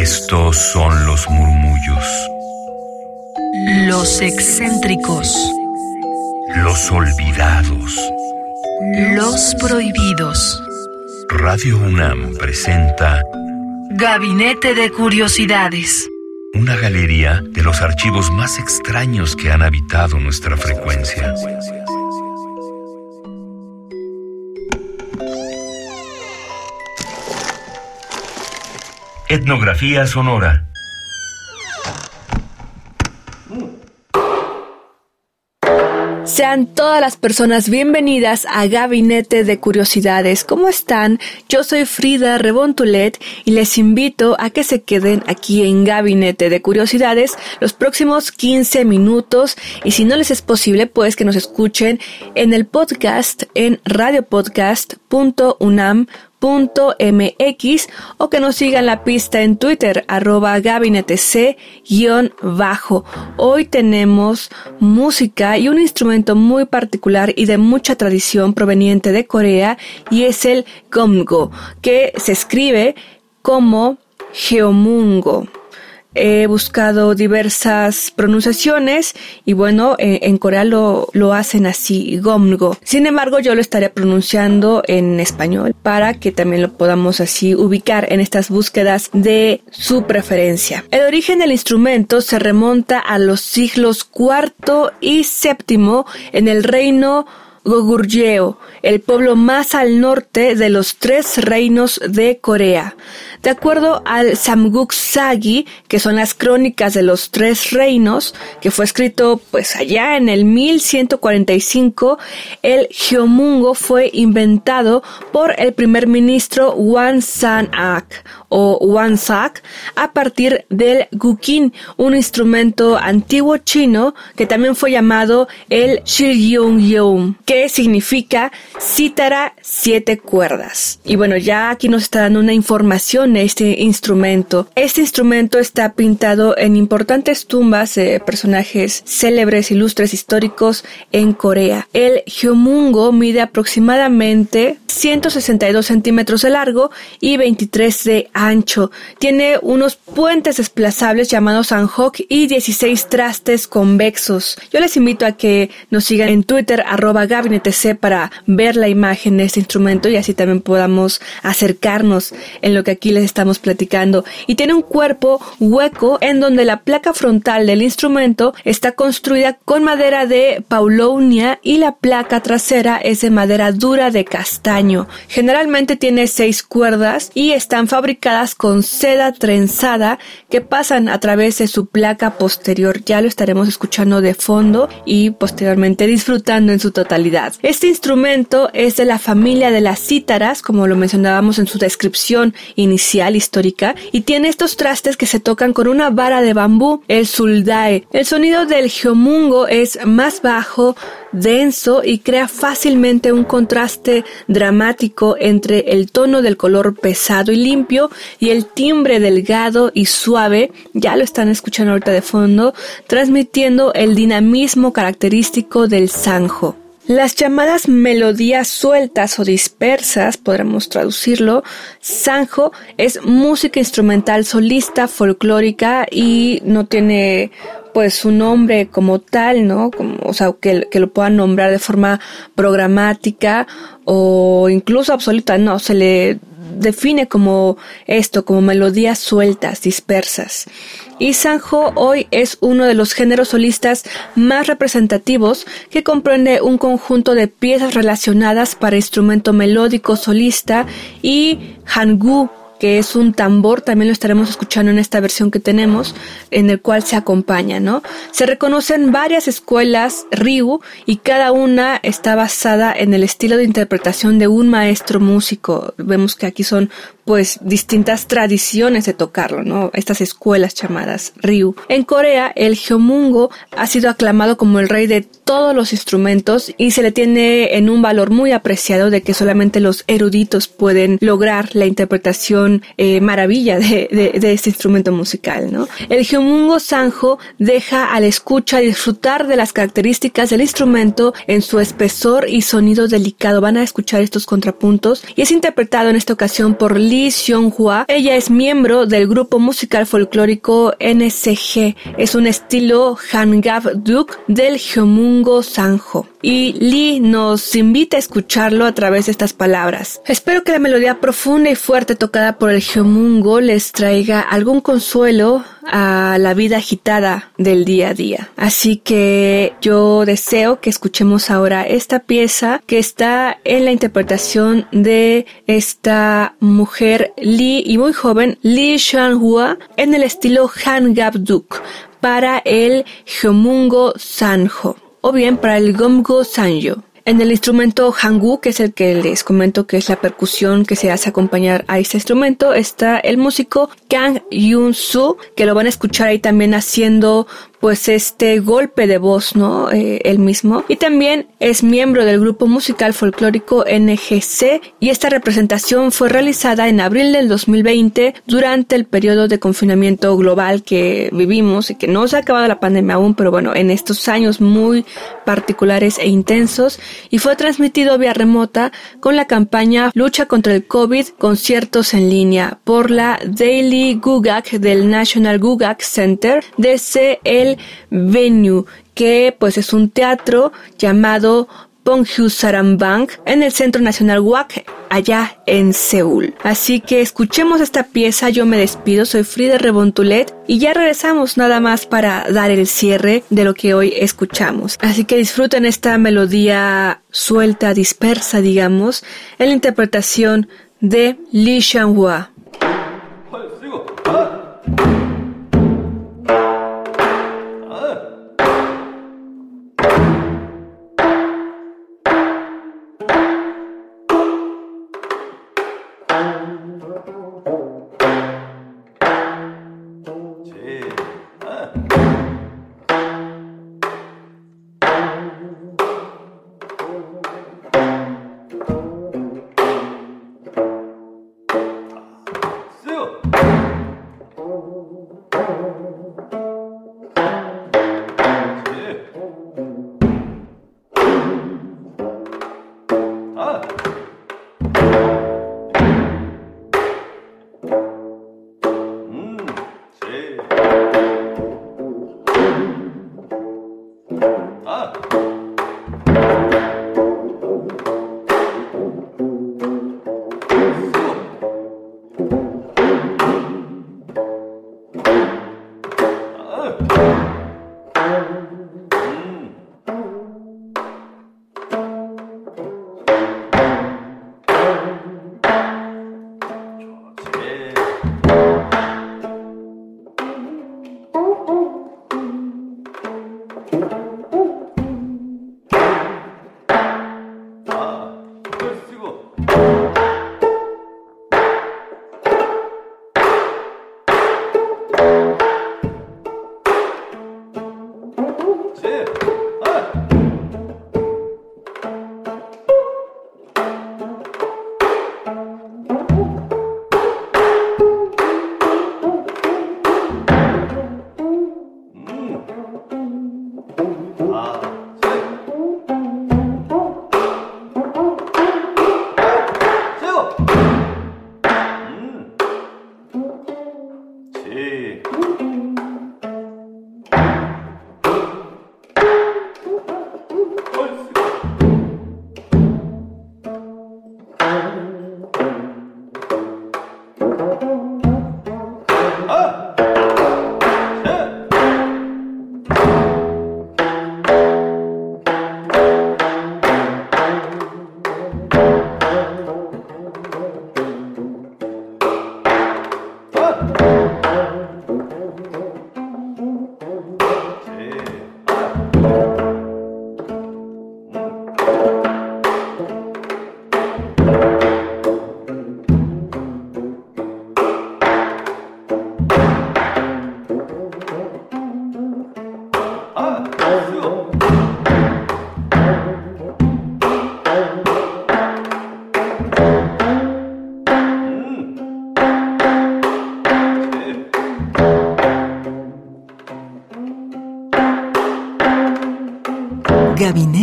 Estos son los murmullos, los excéntricos, los olvidados, los prohibidos. Radio UNAM presenta Gabinete de Curiosidades, una galería de los archivos más extraños que han habitado nuestra frecuencia. Etnografía Sonora. Sean todas las personas bienvenidas a Gabinete de Curiosidades. ¿Cómo están? Yo soy Frida Rebontulet y les invito a que se queden aquí en Gabinete de Curiosidades los próximos 15 minutos. Y si no les es posible, pues que nos escuchen en el podcast en radiopodcast.unam.mx o que nos sigan la pista en Twitter, @gabinetec_. Hoy tenemos música y un instrumento muy particular y de mucha tradición proveniente de Corea, y es el Geomungo, que se escribe como Geomungo. He buscado diversas pronunciaciones y bueno, en Corea lo hacen así, Geomungo. Sin embargo, yo lo estaré pronunciando en español para que también lo podamos así ubicar en estas búsquedas de su preferencia. El origen del instrumento se remonta a los siglos IV y VII en el reino Goguryeo, el pueblo más al norte de los tres reinos de Corea. De acuerdo al Samguk Sagi, que son las crónicas de los tres reinos, que fue escrito pues allá en el 1145, el Geomungo fue inventado por el primer ministro Wan Sanak o Wan Sanak a partir del guqin, un instrumento antiguo chino que también fue llamado el Shiryongyeom, que significa cítara siete cuerdas. Y bueno, ya aquí nos está dando una información de este instrumento. Este instrumento está pintado en importantes tumbas de personajes célebres, ilustres, históricos en Corea. El Geomungo mide aproximadamente 162 centímetros de largo y 23 de ancho. Tiene unos puentes desplazables llamados anhok y 16 trastes convexos. Yo les invito a que nos sigan en Twitter, @GabineteC, para ver la imagen de este instrumento y así también podamos acercarnos en lo que aquí les estamos platicando. Y tiene un cuerpo hueco en donde la placa frontal del instrumento está construida con madera de paulownia y la placa trasera es de madera dura de castaño. Generalmente tiene 6 cuerdas y están fabricadas con seda trenzada que pasan a través de su placa posterior. Ya lo estaremos escuchando de fondo y posteriormente disfrutando en su totalidad. Este instrumento es de la familia de las cítaras, como lo mencionábamos en su descripción inicial histórica, y tiene estos trastes que se tocan con una vara de bambú, el zuldae. El sonido del Geomungo es más bajo, denso y crea fácilmente un contraste dramático entre el tono del color pesado y limpio y el timbre delgado y suave. Ya lo están escuchando ahorita de fondo, transmitiendo el dinamismo característico del sanjo. Las llamadas melodías sueltas o dispersas, podremos traducirlo, sanjo, es música instrumental solista, folclórica y no tiene pues un nombre como tal, ¿no? Como, o sea, que lo puedan nombrar de forma programática o incluso absoluta, no, se le define como esto, como melodías sueltas, dispersas. Y sanjo hoy es uno de los géneros solistas más representativos, que comprende un conjunto de piezas relacionadas para instrumento melódico solista y hangu, que es un tambor, también lo estaremos escuchando en esta versión que tenemos, en el cual se acompaña, ¿no? Se reconocen varias escuelas Ryu y cada una está basada en el estilo de interpretación de un maestro músico. Vemos que aquí son pues distintas tradiciones de tocarlo, ¿no? Estas escuelas llamadas Ryu. En Corea, el Geomungo ha sido aclamado como el rey de todos los instrumentos y se le tiene en un valor muy apreciado de que solamente los eruditos pueden lograr la interpretación maravilla de este instrumento musical, ¿no? El Geomungo sanjo deja al escucha disfrutar de las características del instrumento en su espesor y sonido delicado. Van a escuchar estos contrapuntos y es interpretado en esta ocasión por Lee Lee Xianghua. Ella es miembro del grupo musical folclórico NCG. Es un estilo Hanggabdeuk del Geomungo Sanjo. Y Lee nos invita a escucharlo a través de estas palabras. Espero que la melodía profunda y fuerte tocada por el Geomungo les traiga algún consuelo a la vida agitada del día a día. Así que yo deseo que escuchemos ahora esta pieza que está en la interpretación de esta mujer Lee y muy joven Lee Xianghua en el estilo Hanggabdeuk para el Geomungo Sanjo o bien para el Gomgo Sanjo. En el instrumento Hangu, que es el que les comento que es la percusión que se hace acompañar a este instrumento, está el músico Kang Yun-soo, que lo van a escuchar ahí también haciendo pues este golpe de voz, ¿no? Él mismo. Y también es miembro del grupo musical folclórico NGC y esta representación fue realizada en abril del 2020 durante el periodo de confinamiento global que vivimos y que no se ha acabado la pandemia aún, pero bueno, en estos años muy particulares e intensos y fue transmitido vía remota con la campaña Lucha contra el COVID, conciertos en línea por la Daily Gugak del National Gugak Center desde el venue, que pues es un teatro llamado Ponghyu Sarambang en el Centro Nacional Wac, allá en Seúl. Así que escuchemos esta pieza, yo me despido, soy Frida Rebontulet y ya regresamos nada más para dar el cierre de lo que hoy escuchamos. Así que disfruten esta melodía suelta, dispersa, digamos, en la interpretación de Lee Xianghua.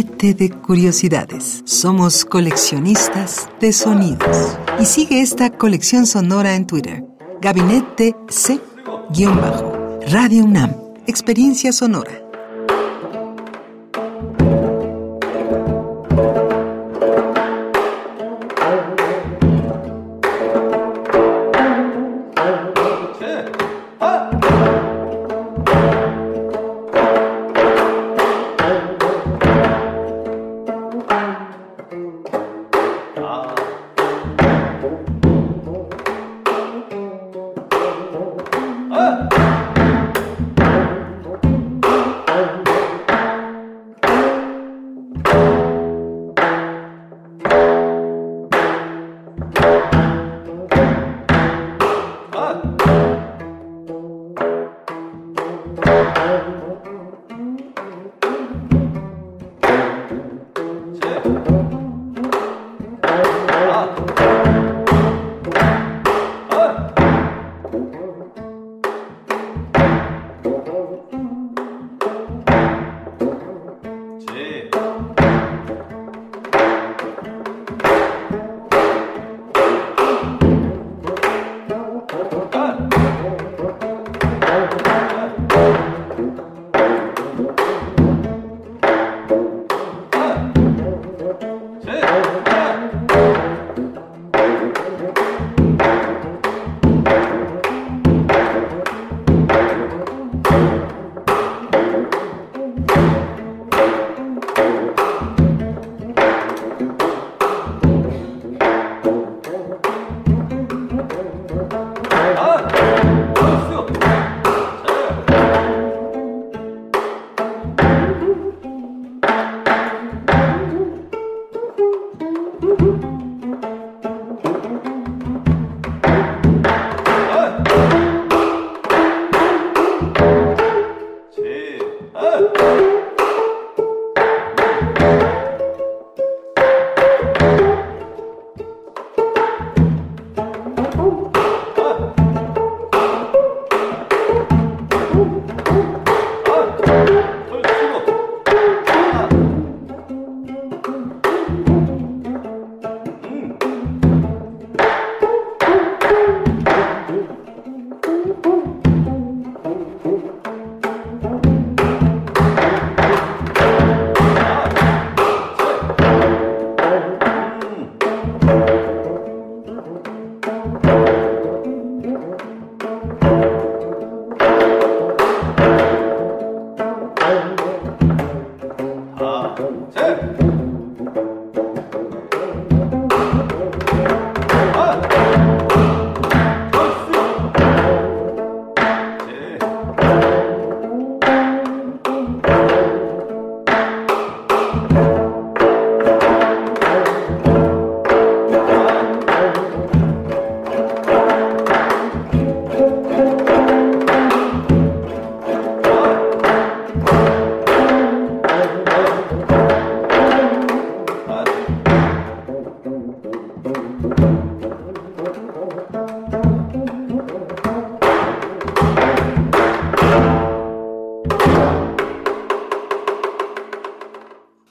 Gabinete de Curiosidades. Somos coleccionistas de sonidos. Y sigue esta colección sonora en Twitter. Gabinete C_. Radio UNAM. Experiencia sonora.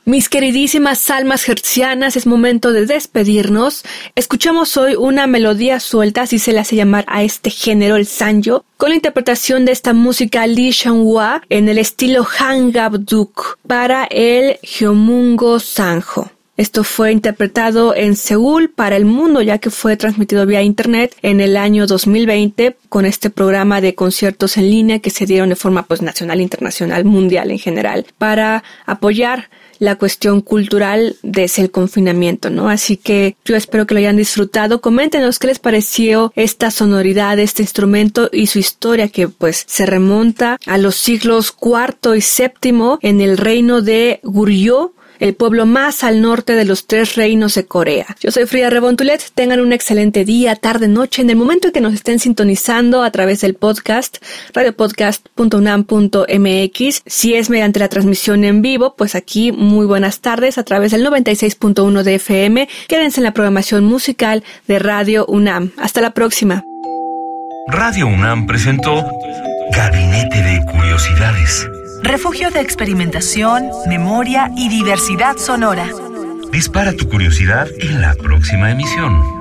Mis queridísimas almas hertzianas, es momento de despedirnos. Escuchamos hoy una melodía suelta, así se le hace llamar a este género, el sanyo, con la interpretación de esta música Lee Xianghua en el estilo Hanggabdeuk para el Geomungo sanjo. Esto fue interpretado en Seúl para el mundo, ya que fue transmitido vía internet en el año 2020 con este programa de conciertos en línea que se dieron de forma nacional, internacional, mundial en general, para apoyar la cuestión cultural desde el confinamiento, ¿no? Así que yo espero que lo hayan disfrutado. Coméntenos qué les pareció esta sonoridad, este instrumento y su historia, que pues se remonta a los siglos IV y VII en el reino de Goguryeo, el pueblo más al norte de los 3 reinos de Corea. Yo soy Frida Rebontulet, tengan un excelente día, tarde, noche, en el momento en que nos estén sintonizando a través del podcast, radiopodcast.unam.mx. Si es mediante la transmisión en vivo, pues aquí muy buenas tardes a través del 96.1 de FM. Quédense en la programación musical de Radio UNAM. Hasta la próxima. Radio UNAM presentó Gabinete de Curiosidades. refugio de experimentación, memoria y diversidad sonora. Dispara tu curiosidad en la próxima emisión.